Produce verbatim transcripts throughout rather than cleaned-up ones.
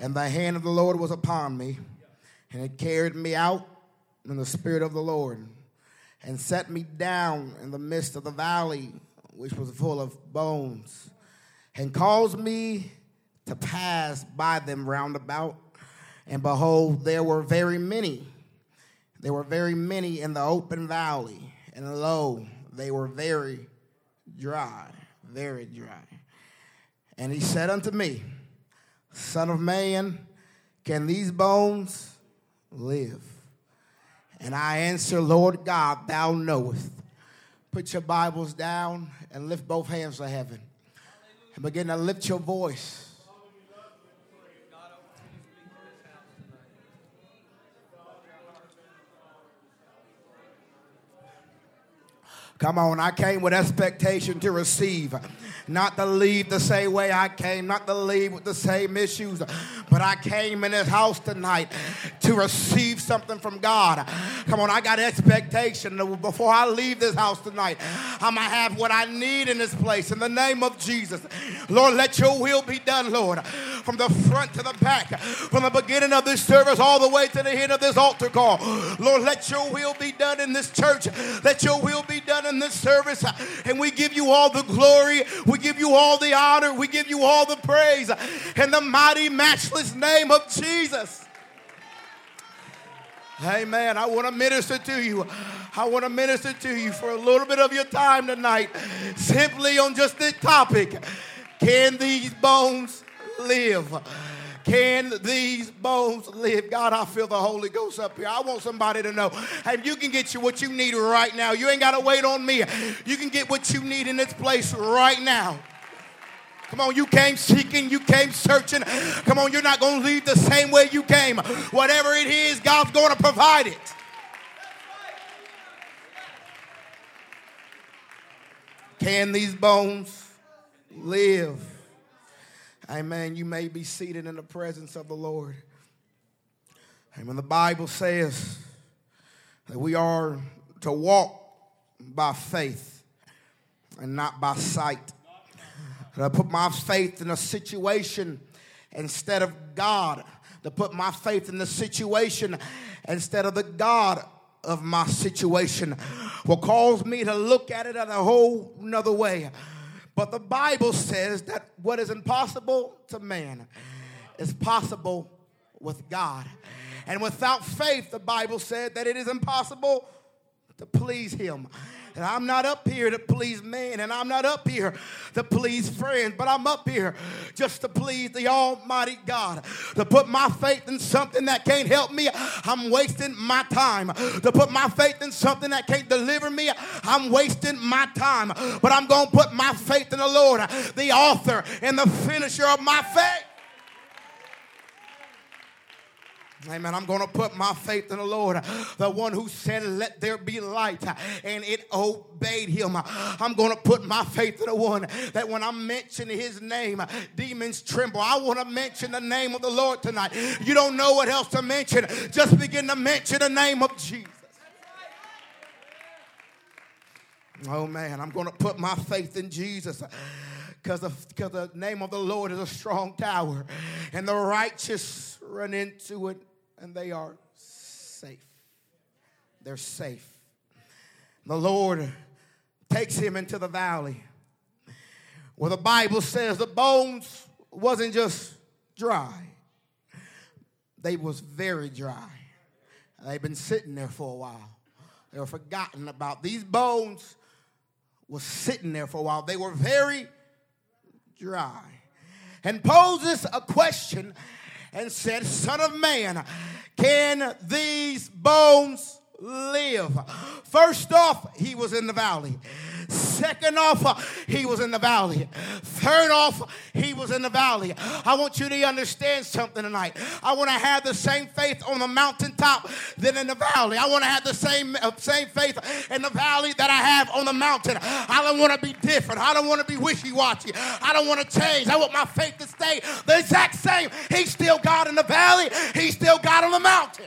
And the hand of the Lord was upon me, and it carried me out in the spirit of the Lord, and set me down in the midst of the valley, which was full of bones, and caused me to pass by them round about. And behold, there were very many. There were very many in the open valley, and lo, they were very dry, very dry. And he said unto me, Son of man, can these bones live? And I answer, Lord God, thou knowest. Put your Bibles down and lift both hands to heaven. And begin to lift your voice. Come on, I came with expectation to receive, not to leave the same way I came, not to leave with the same issues, but I came in this house tonight to receive something from God. Come on, I got expectation. Before I leave this house tonight, I'm going to have what I need in this place in the name of Jesus. Lord, let your will be done, Lord, from the front to the back, from the beginning of this service all the way to the end of this altar call. Lord, let your will be done in this church. Let your will be done in this service, and we give you all the glory, we give you all the honor, we give you all the praise in the mighty, matchless name of Jesus. Amen. I want to minister to you. I want to minister to you for a little bit of your time tonight, simply on just this topic. Can these bones live? Can these bones live? God, I feel the Holy Ghost up here. I want somebody to know, hey, you can get you what you need right now. You ain't got to wait on me. You can get what you need in this place right now. Come on, you came seeking, you came searching. Come on, you're not going to leave the same way you came. Whatever it is, God's going to provide it. Can these bones live? Amen. You may be seated in the presence of the Lord. Amen. The Bible says that we are to walk by faith and not by sight. And I put my faith in a situation instead of God. To put my faith in the situation instead of the God of my situation will cause me to look at it in a whole nother way. But the Bible says that what is impossible to man is possible with God. And without faith, the Bible said that it is impossible to please him. And I'm not up here to please man, and I'm not up here to please friends, but I'm up here just to please the Almighty God. To put my faith in something that can't help me, I'm wasting my time. To put my faith in something that can't deliver me, I'm wasting my time. But I'm going to put my faith in the Lord, the author and the finisher of my faith. Amen. I'm going to put my faith in the Lord, the one who said, let there be light, and it obeyed him. I'm going to put my faith in the one that when I mention his name, demons tremble. I want to mention the name of the Lord tonight. You don't know what else to mention. Just begin to mention the name of Jesus. Oh, man, I'm going to put my faith in Jesus. Because the, because the name of the Lord is a strong tower, and the righteous run into it, and they are safe. They're safe. The Lord takes him into the valley where the Bible says the bones wasn't just dry. They was very dry. They've been sitting there for a while. They were forgotten about. These bones were sitting there for a while. They were very dry, and poses a question and said, Son of man, can these bones live? First off, he was in the valley. Second off, he was in the valley. Third off, he was in the valley. I want you to understand something tonight. I want to have the same faith on the mountaintop than in the valley. I want to have the same, same faith in the valley that I have on the mountain. I don't want to be different. I don't want to be wishy-washy. I don't want to change. I want my faith to stay the exact same. He's still God in the valley. He's still God on the mountain.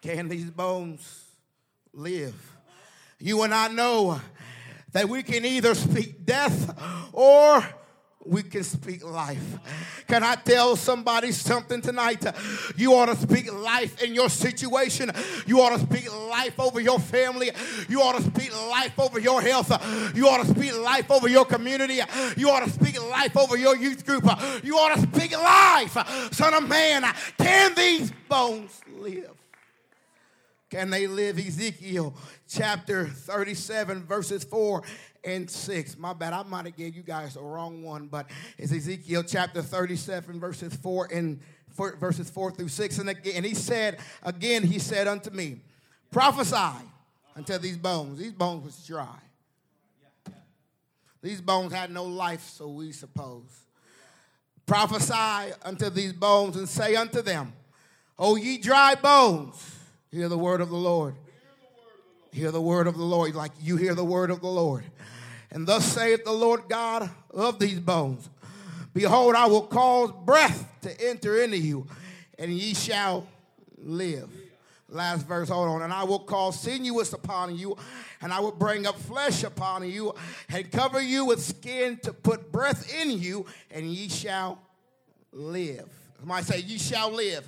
Can these bones live? You and I know that we can either speak death or we can speak life. Can I tell somebody something tonight? You ought to speak life in your situation. You ought to speak life over your family. You ought to speak life over your health. You ought to speak life over your community. You ought to speak life over your youth group. You ought to speak life. Son of man, can these bones live? Can they live? Ezekiel chapter thirty-seven, verses four and six. My bad, I might have gave you guys the wrong one, but it's Ezekiel chapter thirty-seven, verses four and four, verses four through six. And again, and he said, again, he said unto me, prophesy unto these bones. These bones was dry. These bones had no life, so we suppose. Prophesy unto these bones and say unto them, O ye dry bones, hear the word of the Lord. Hear the word of the Lord. Like you hear the word of the Lord. And thus saith the Lord God of these bones. Behold, I will cause breath to enter into you, and ye shall live. Last verse, hold on. And I will cause sinews upon you, and I will bring up flesh upon you, and cover you with skin to put breath in you, and ye shall live. Somebody say, ye shall live.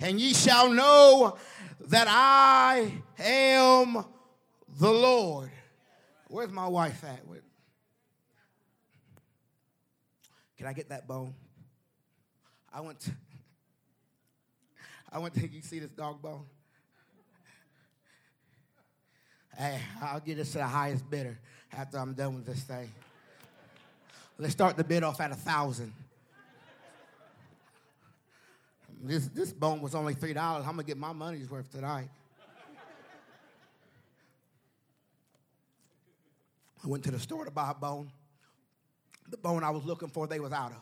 And ye shall know that I am the Lord. Where's my wife at? Where? Can I get that bone? I went to, I went to, you see this dog bone? Hey, I'll get this to the highest bidder after I'm done with this thing. Let's start the bid off at a thousand. This this bone was only three dollars. I'm going to get my money's worth tonight. I went to the store to buy a bone. The bone I was looking for, they was out of.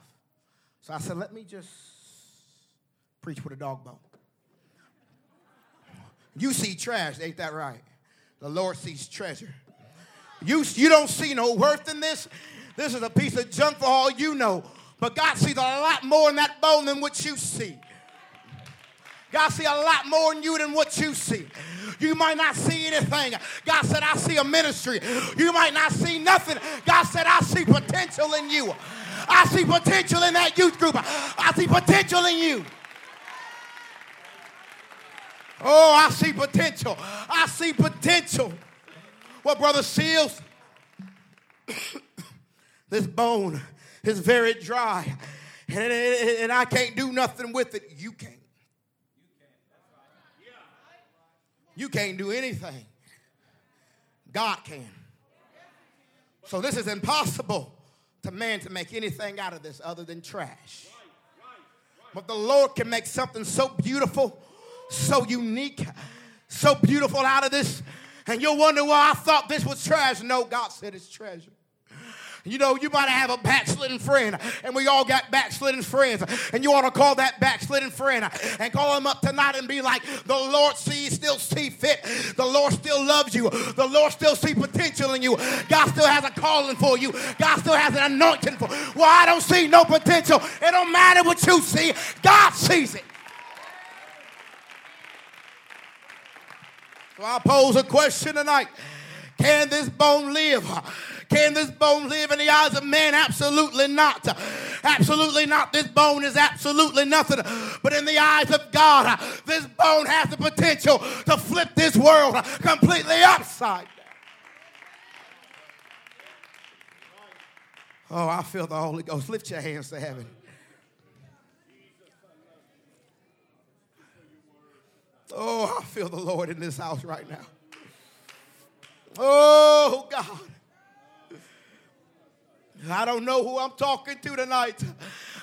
So I said, let me just preach with a dog bone. You see trash, ain't that right? The Lord sees treasure. You, you don't see no worth in this. This is a piece of junk for all you know. But God sees a lot more in that bone than what you see. God see a lot more in you than what you see. You might not see anything. God said, I see a ministry. You might not see nothing. God said, I see potential in you. I see potential in that youth group. I see potential in you. Oh, I see potential. I see potential. Well, Brother Seals, this bone is very dry, and, and I can't do nothing with it. You can't. You can't do anything. God can. So this is impossible to man to make anything out of this other than trash. But the Lord can make something so beautiful, so unique, so beautiful out of this. And you'll wonder why I thought this was trash. No, God said it's treasure. You know, you might have a backslidden friend, and we all got backslidden friends, and you ought to call that backslidden friend and call him up tonight and be like, the Lord sees, still see fit. The Lord still loves you. The Lord still see potential in you. God still has a calling for you. God still has an anointing for you. Well, I don't see no potential. It don't matter what you see. God sees it. So I pose a question tonight. Can this bone live? Can this bone live in the eyes of man? Absolutely not. Absolutely not. This bone is absolutely nothing. But in the eyes of God, this bone has the potential to flip this world completely upside down. Oh, I feel the Holy Ghost. Lift your hands to heaven. Oh, I feel the Lord in this house right now. Oh, God. I don't know who I'm talking to tonight,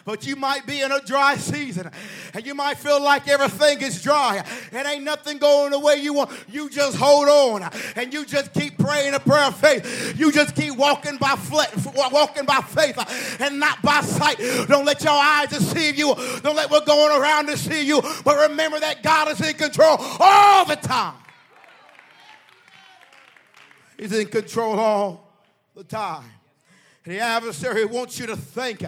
but you might be in a dry season, and you might feel like everything is dry. It ain't nothing going the way you want. You just hold on, and you just keep praying a prayer of faith. You just keep walking by fle- walking by faith and not by sight. Don't let your eyes deceive you. Don't let what's going around deceive you. But remember that God is in control all the time. He's in control all the time. The adversary wants you to think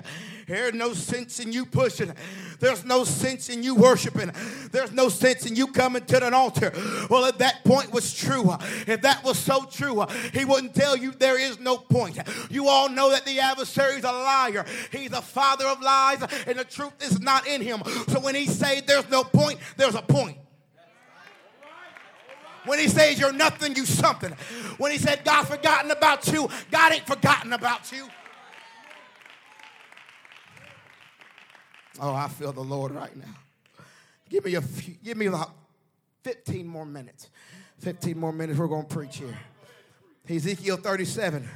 there's no sense in you pushing. There's no sense in you worshiping. There's no sense in you coming to the altar. Well, if that point was true, if that was so true, he wouldn't tell you there is no point. You all know that the adversary's a liar. He's a father of lies, and the truth is not in him. So when he says there's no point, there's a point. When he says you're nothing, you something. When he said God's forgotten about you, God ain't forgotten about you. Oh, I feel the Lord right now. Give me a few, give me like fifteen more minutes. fifteen more minutes, we're going to preach here. Ezekiel thirty-seven,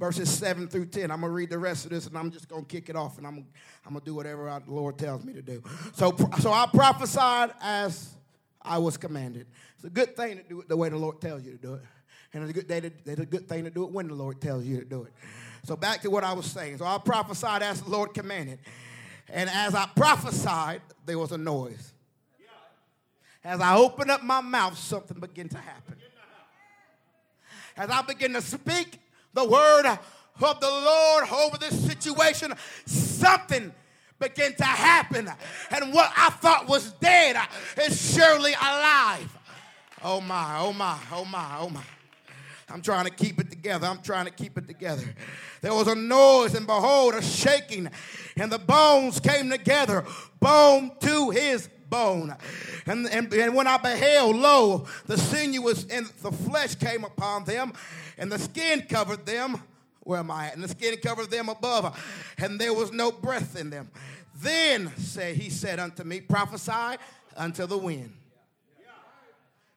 verses seven through ten. I'm going to read the rest of this, and I'm just going to kick it off, and I'm, I'm going to do whatever I, the Lord tells me to do. So, so I prophesied as I was commanded. It's a good thing to do it the way the Lord tells you to do it. And it's a good day to, it's a good thing to do it when the Lord tells you to do it. So back to what I was saying. So I prophesied as the Lord commanded. And as I prophesied, there was a noise. As I opened up my mouth, something began to happen. As I began to speak the word of the Lord over this situation, something began to happen. And what I thought was dead is surely alive. Oh my, oh my, oh my, oh my. I'm trying to keep it together. I'm trying to keep it together. There was a noise, and behold, a shaking, and the bones came together, bone to his bone. And, and, and when I beheld, lo, the sinews and the flesh came upon them, and the skin covered them. Where am I at? And the skin covered them above, and there was no breath in them. Then say, he said unto me, prophesy unto the wind.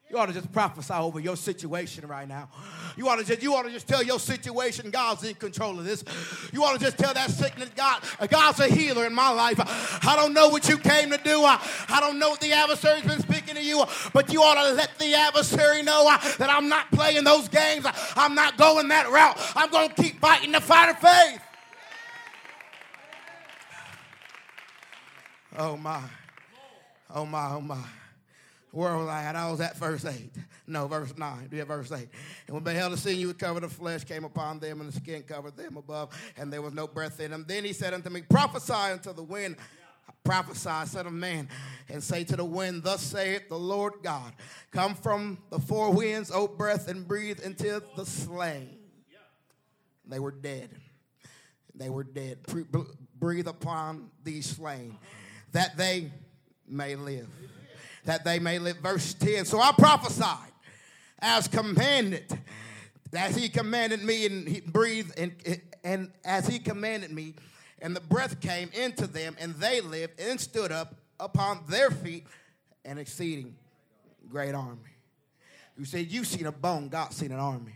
You ought to just prophesy over your situation right now. You ought to just, you ought to just tell your situation, God's in control of this. You ought to just tell that sickness, God, God's a healer in my life. I don't know what you came to do. I, I don't know what the adversary's been speaking to you, but you ought to let the adversary know that I'm not playing those games. I'm not going that route. I'm going to keep fighting the fight of faith. Oh, my. Oh, my, oh, my. Where was I at? I was at verse eight. No, verse nine. Yeah, verse eight. And when beheld the sinews covered the flesh came upon them, and the skin covered them above, and there was no breath in them. Then he said unto me, prophesy unto the wind. I prophesy, son of man, and say to the wind, thus saith the Lord God, come from the four winds, O breath, and breathe into the slain. They were dead. They were dead. Breathe upon these slain, that they may live. that they may live. Verse ten, so I prophesied as commanded, as he commanded me, and he breathed, and, and as he commanded me, and the breath came into them, and they lived and stood up upon their feet, an exceeding great army. You said, you seen a bone, God seen an army.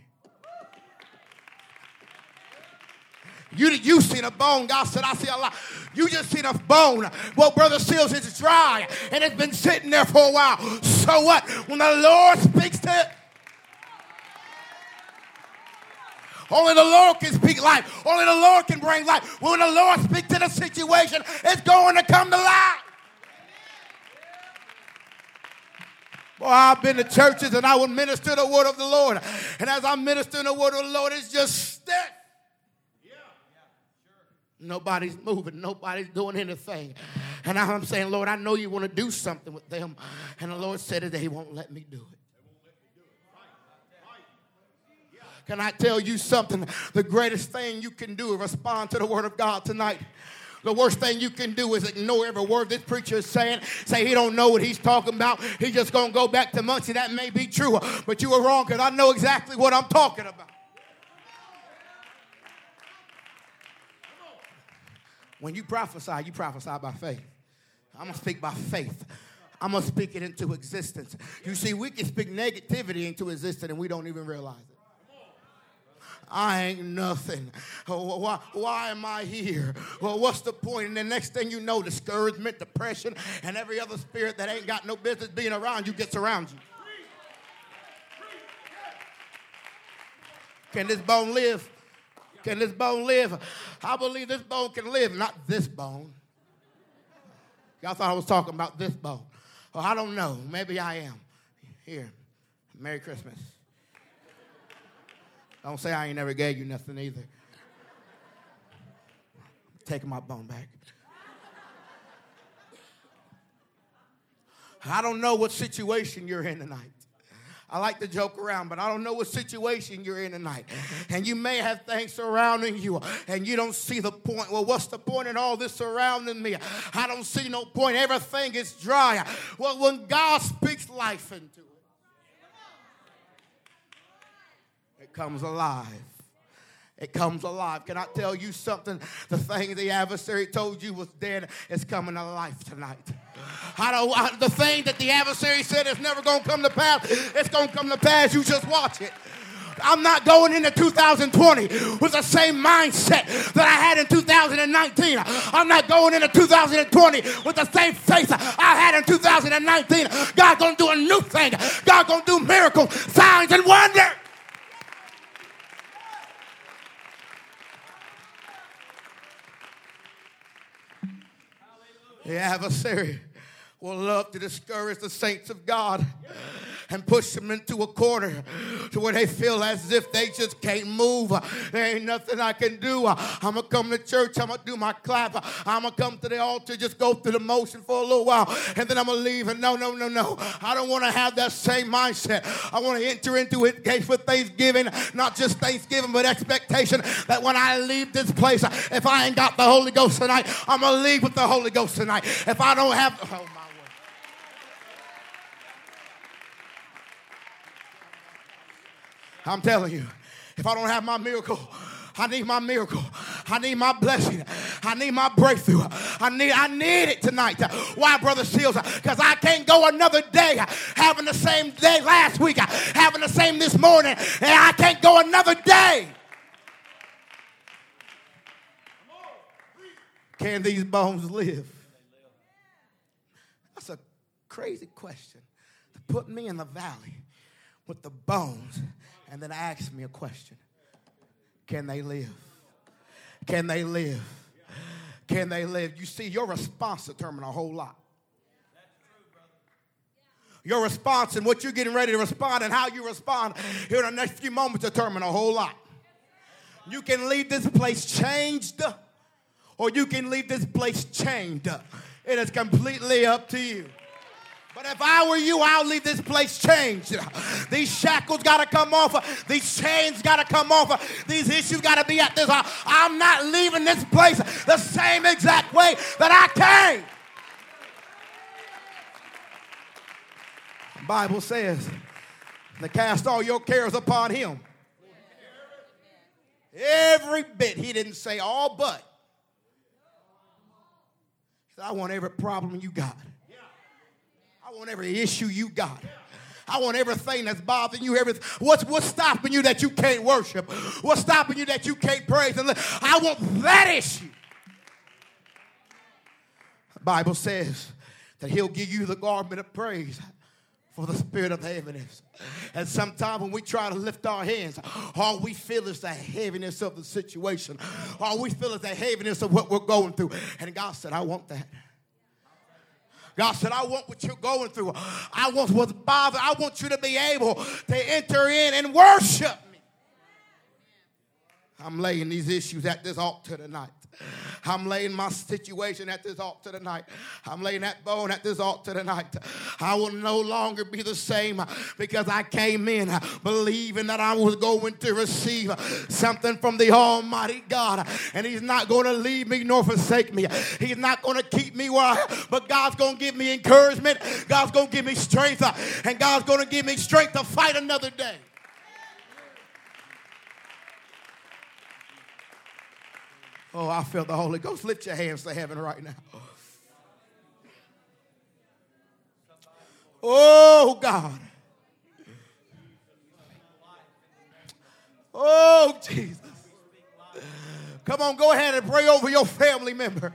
You, you seen a bone. God said, I see a lot. You just seen a bone. Well, Brother Seals, it's dry, and it's been sitting there for a while. So what? When the Lord speaks to it, only the Lord can speak life. Only the Lord can bring life. When the Lord speaks to the situation, it's going to come to life. Boy, I've been to churches, and I would minister the word of the Lord. And as I'm ministering the word of the Lord, it's just that. Nobody's moving. Nobody's doing anything. And I'm saying, Lord, I know you want to do something with them. And the Lord said that he won't let me do it. Can I tell you something? The greatest thing you can do is respond to the word of God tonight. The worst thing you can do is ignore every word this preacher is saying. Say he don't know what he's talking about. He's just going to go back to Muncie. That may be true, but you were wrong, because I know exactly what I'm talking about. When you prophesy, you prophesy by faith. I'm going to speak by faith. I'm going to speak it into existence. You see, we can speak negativity into existence, and we don't even realize it. I ain't nothing. Oh, why, why am I here? Well, what's the point? And the next thing you know, discouragement, depression, and every other spirit that ain't got no business being around you gets around you. Can this bone live? Can this bone live? I believe this bone can live. Not this bone. Y'all thought I was talking about this bone. Well, I don't know. Maybe I am. Here. Merry Christmas. Don't say I ain't never gave you nothing either. taking my bone back. I don't know what situation you're in tonight. I like to joke around, but I don't know what situation you're in tonight. And you may have things surrounding you, and you don't see the point. Well, what's the point in all this surrounding me? I don't see no point. Everything is dry. Well, when God speaks life into it, it comes alive. It comes alive. Can I tell you something? The thing the adversary told you was dead is coming to life tonight. I don't, I, the thing that the adversary said is never going to come to pass, it's going to come to pass. You just watch it. I'm not going into two thousand twenty with the same mindset that I had in two thousand nineteen. I'm not going into two thousand twenty with the same faith I had in two thousand nineteen. God's going to do a new thing. God's going to do miracles, signs, and wonders. The adversary will love to discourage the saints of God and push them into a corner to where they feel as if they just can't move. There ain't nothing I can do. I'm going to come to church. I'm going to do my clap. I'm going to come to the altar, just go through the motion for a little while, and then I'm going to leave. And no, no, no, no. I don't want to have that same mindset. I want to enter into it gates with thanksgiving, not just thanksgiving, but expectation that when I leave this place, if I ain't got the Holy Ghost tonight, I'm going to leave with the Holy Ghost tonight. If I don't have... Oh, my. I'm telling you, if I don't have my miracle, I need my miracle. I need my blessing. I need my breakthrough. I need I need it tonight. Why, Brother Shields? Because I can't go another day having the same day last week, having the same this morning, and I can't go another day. Can these bones live? That's a crazy question to put me in the valley with the bones. And then ask me a question. Can they live? Can they live? Can they live? You see, your response determines a whole lot. Your response and what you're getting ready to respond and how you respond here in the next few moments determine a whole lot. You can leave this place changed, or you can leave this place chained. It is completely up to you. But if I were you, I'll leave this place changed. These shackles got to come off. These chains got to come off. These issues got to be at this. I'm not leaving this place the same exact way that I came. The Bible says, to cast all your cares upon him. Every bit. He didn't say all but. He said, I want every problem you got. I want every issue you got. I want everything that's bothering you. Everything. What's, what's stopping you that you can't worship? What's stopping you that you can't praise? And I want that issue. The Bible says that he'll give you the garment of praise for the spirit of heaviness. And sometimes when we try to lift our hands, all we feel is the heaviness of the situation. All we feel is the heaviness of what we're going through. And God said, I want that. God said, I want what you're going through. I want what's bothering. I want you to be able to enter in and worship me. I'm laying these issues at this altar tonight. I'm laying my situation at this altar tonight. I'm laying that bone at this altar tonight. I will no longer be the same because I came in believing that I was going to receive something from the Almighty God. And he's not going to leave me nor forsake me. He's not going to keep me where I am. But God's going to give me encouragement. God's going to give me strength. And God's going to give me strength to fight another day. Oh, I feel the Holy Ghost. Lift your hands to heaven right now. Oh, God. Oh, Jesus. Come on, go ahead and pray over your family member.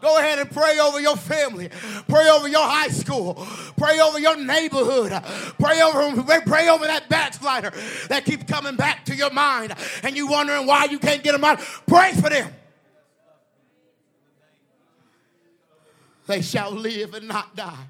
Go ahead and pray over your family. Pray over your high school. Pray over your neighborhood. Pray over, pray over that backslider that keeps coming back to your mind and you wondering why you can't get them out. Pray for them. They shall live and not die.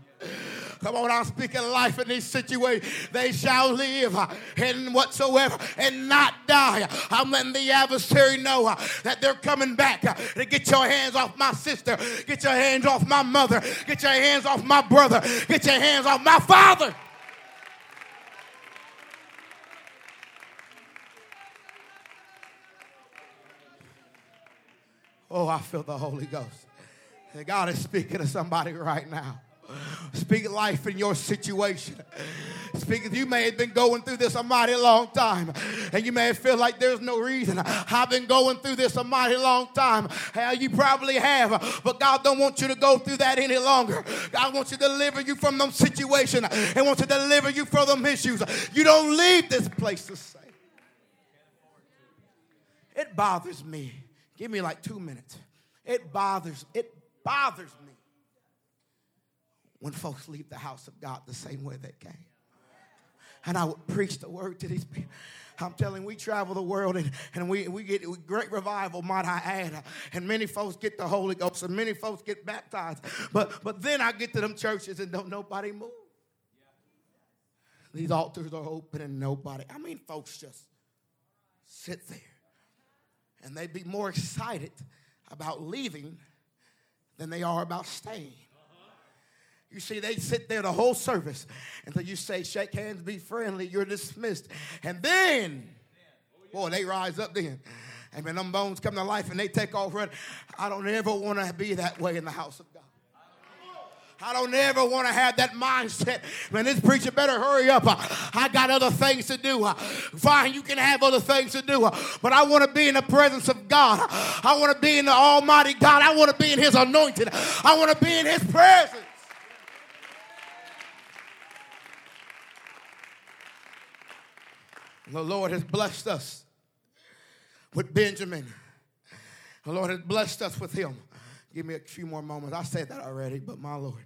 Come on, I'm speaking life in this situation. They shall live and whatsoever and not die. I'm letting the adversary know that they're coming back to get your hands off my sister. Get your hands off my mother. Get your hands off my brother. Get your hands off my father. Oh, I feel the Holy Ghost. God is speaking to somebody right now. Speak life in your situation. Speak, you may have been going through this a mighty long time, and you may feel like there's no reason. I've been going through this a mighty long time. Hell, you probably have, but God don't want you to go through that any longer. God wants you to deliver you from them situations and wants to deliver you from them issues. You don't leave this place the same. It bothers me. Give me like two minutes. It bothers, it bothers me when folks leave the house of God the same way they came. And I would preach the word to these people. I'm telling you, we travel the world and, and we, we get great revival, might I add. And many folks get the Holy Ghost and many folks get baptized. But, but then I get to them churches and don't nobody move. These altars are open and nobody. I mean, folks just sit there. And they'd be more excited about leaving than they are about staying. You see, they sit there the whole service until you say, shake hands, be friendly, you're dismissed. And then, boy, they rise up then. And when them bones come to life and they take off running, I don't ever want to be that way in the house of God. I don't ever want to have that mindset. Man, this preacher better hurry up. I got other things to do. Fine, you can have other things to do. But I want to be in the presence of God. I want to be in the Almighty God. I want to be in His anointing. I want to be in His presence. The Lord has blessed us with Benjamin. The Lord has blessed us with him. Give me a few more moments. I said that already, but my Lord.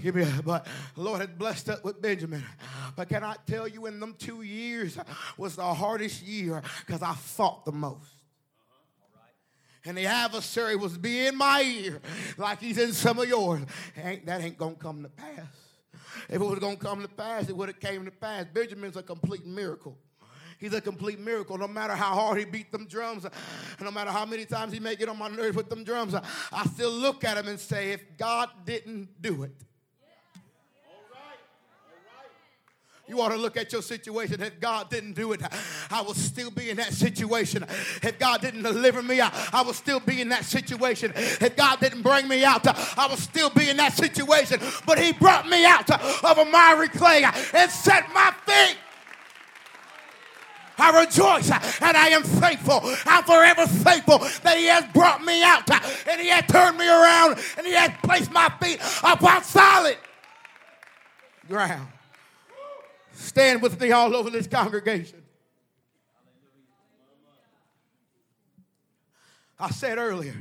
Give me a, but the Lord had blessed us with Benjamin. But can I tell you, in them two years was the hardest year because I fought the most. And the adversary was being my ear like he's in some of yours. Ain't, that ain't going to come to pass. If it was going to come to pass, it would have came to pass. Benjamin's a complete miracle. He's a complete miracle. No matter how hard he beat them drums, no matter how many times he may get on my nerves with them drums, I still look at him and say, if God didn't do it. You ought to look at your situation. If God didn't do it, I would still be in that situation. If God didn't deliver me, I, I would still be in that situation. If God didn't bring me out, I would still be in that situation. But He brought me out of a miry clay and set my feet. I rejoice and I am thankful. I'm forever thankful that He has brought me out and He has turned me around and He has placed my feet upon solid ground. Stand with me all over this congregation. I said earlier,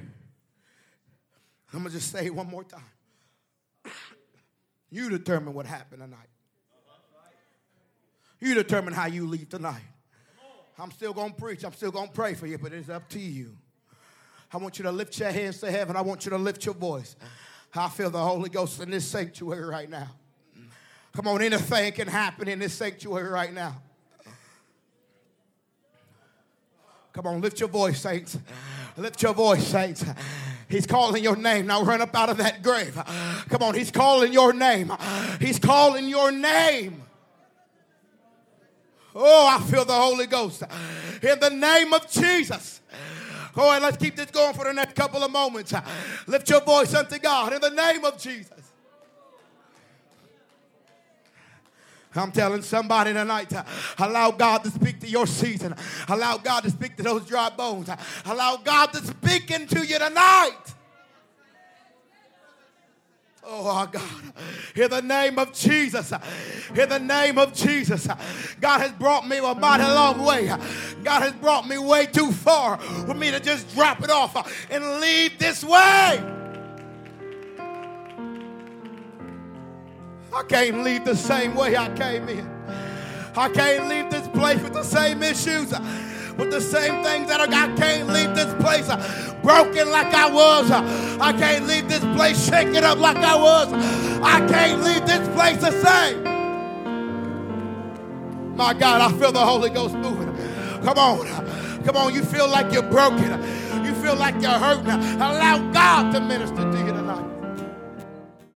I'm going to just say it one more time. You determine what happened tonight. You determine how you leave tonight. I'm still going to preach. I'm still going to pray for you, but it's up to you. I want you to lift your hands to heaven. I want you to lift your voice. I feel the Holy Ghost in this sanctuary right now. Come on, anything can happen in this sanctuary right now. Come on, lift your voice, saints. Lift your voice, saints. He's calling your name. Now run up out of that grave. Come on, He's calling your name. He's calling your name. Oh, I feel the Holy Ghost. In the name of Jesus. Oh, and let's keep this going for the next couple of moments. Lift your voice unto God in the name of Jesus. I'm telling somebody tonight, uh, allow God to speak to your season. Allow God to speak to those dry bones. Uh, allow God to speak into you tonight. Oh, our God, in the name of Jesus, in the name of Jesus, God has brought me a mighty long way. God has brought me way too far for me to just drop it off and leave this way. I can't leave the same way I came in. I can't leave this place with the same issues. with the same things that I got. I can't leave this place broken like I was. I can't leave this place shaken up like I was. I can't leave this place the same. My God, I feel the Holy Ghost moving. Come on. Come on. You feel like you're broken. You feel like you're hurting. Allow God to minister to you.